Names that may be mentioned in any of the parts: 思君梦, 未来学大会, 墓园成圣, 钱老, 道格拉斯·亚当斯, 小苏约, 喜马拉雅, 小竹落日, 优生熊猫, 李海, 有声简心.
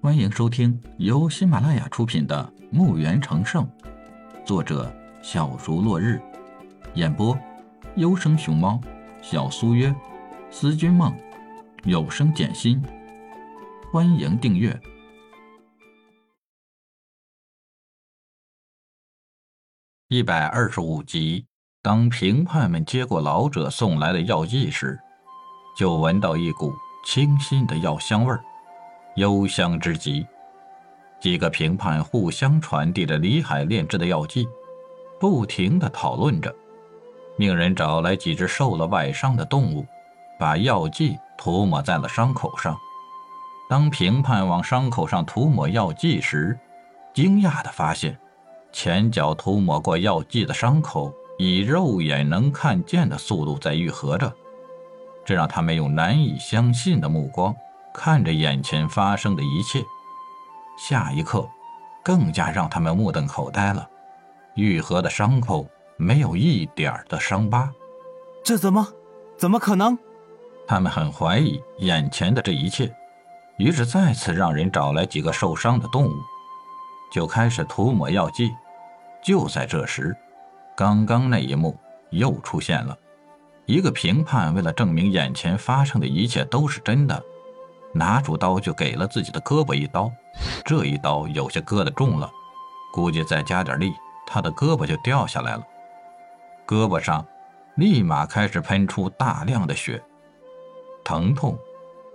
欢迎收听由喜马拉雅出品的《墓园成圣》，作者小竹落日，演播优生熊猫、小苏约、思君梦、有声简心。欢迎订阅。125集，当评判们接过老者送来的药剂时，就闻到一股清新的药香味儿。幽香之极，几个评判互相传递着李海炼制的药剂，不停地讨论着，命人找来几只受了外伤的动物，把药剂涂抹在了伤口上。当评判往伤口上涂抹药剂时，惊讶地发现，前脚涂抹过药剂的伤口以肉眼能看见的速度在愈合着，这让他们用难以相信的目光看着眼前发生的一切。下一刻更加让他们目瞪口呆了，愈合的伤口没有一点的伤疤。这怎么可能？他们很怀疑眼前的这一切，于是再次让人找来几个受伤的动物，就开始涂抹药剂。就在这时，刚刚那一幕又出现了。一个评判为了证明眼前发生的一切都是真的，拿出刀就给了自己的胳膊一刀，这一刀有些割得重了，估计再加点力，他的胳膊就掉下来了。胳膊上立马开始喷出大量的血，疼痛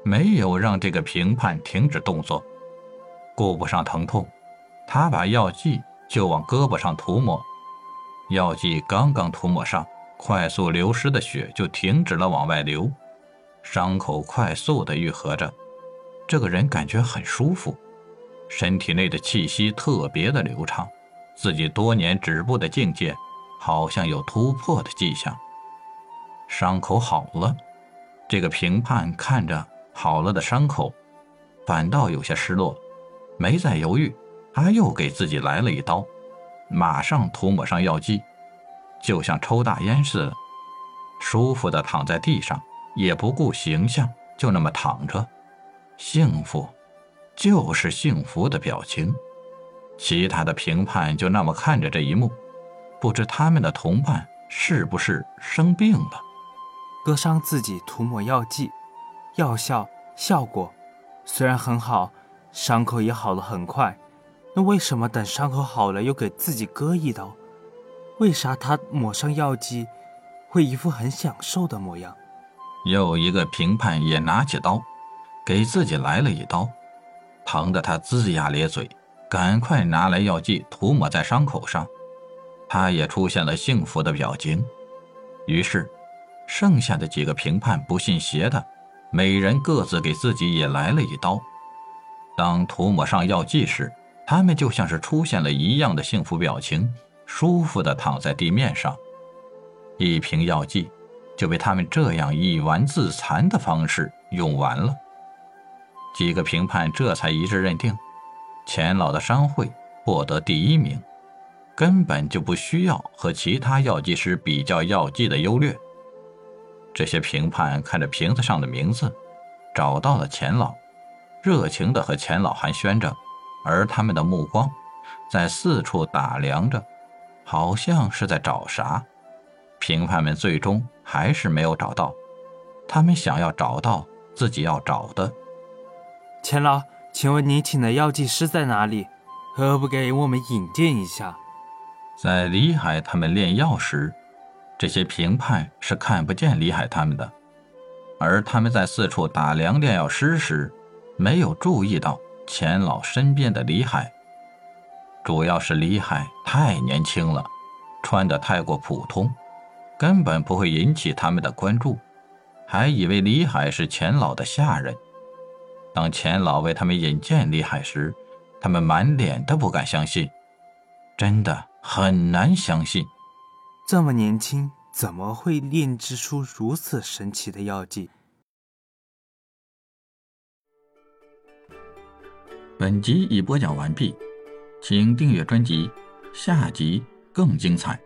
没有让这个评判停止动作，顾不上疼痛，他把药剂就往胳膊上涂抹。药剂刚刚涂抹上，快速流失的血就停止了往外流，伤口快速地愈合着。这个人感觉很舒服，身体内的气息特别的流畅，自己多年止步的境界好像有突破的迹象。伤口好了，这个评判看着好了的伤口，反倒有些失落，没再犹豫，他又给自己来了一刀，马上涂抹上药剂，就像抽大烟似的，舒服地躺在地上，也不顾形象，就那么躺着，幸福，就是幸福的表情。其他的评判就那么看着这一幕，不知他们的同伴是不是生病了。割伤自己涂抹药剂，药效果虽然很好，伤口也好了很快，那为什么等伤口好了又给自己割一刀？为啥他抹上药剂会一副很享受的模样？又一个评判也拿起刀，给自己来了一刀，疼得他龇牙咧嘴，赶快拿来药剂涂抹在伤口上，他也出现了幸福的表情。于是剩下的几个评判不信邪的，每人各自给自己也来了一刀。当涂抹上药剂时，他们就像是出现了一样的幸福表情，舒服地躺在地面上。一瓶药剂就被他们这样以玩自残的方式用完了。几个评判这才一致认定，钱老的商会获得第1名，根本就不需要和其他药剂师比较药剂的优劣。这些评判看着瓶子上的名字，找到了钱老，热情地和钱老寒暄着，而他们的目光在四处打量着，好像是在找啥。评判们最终还是没有找到他们想要找到自己要找的。钱老，请问你请的药剂师在哪里？可不给我们引荐一下？在李海他们炼药时，这些评判是看不见李海他们的，而他们在四处打量炼药师时，没有注意到钱老身边的李海。主要是李海太年轻了，穿得太过普通，根本不会引起他们的关注，还以为李海是钱老的下人。当钱老为他们引荐李海时，他们满脸的不敢相信，真的很难相信，这么年轻怎么会炼制出如此神奇的药剂。本集已播讲完毕，请订阅专辑，下集更精彩。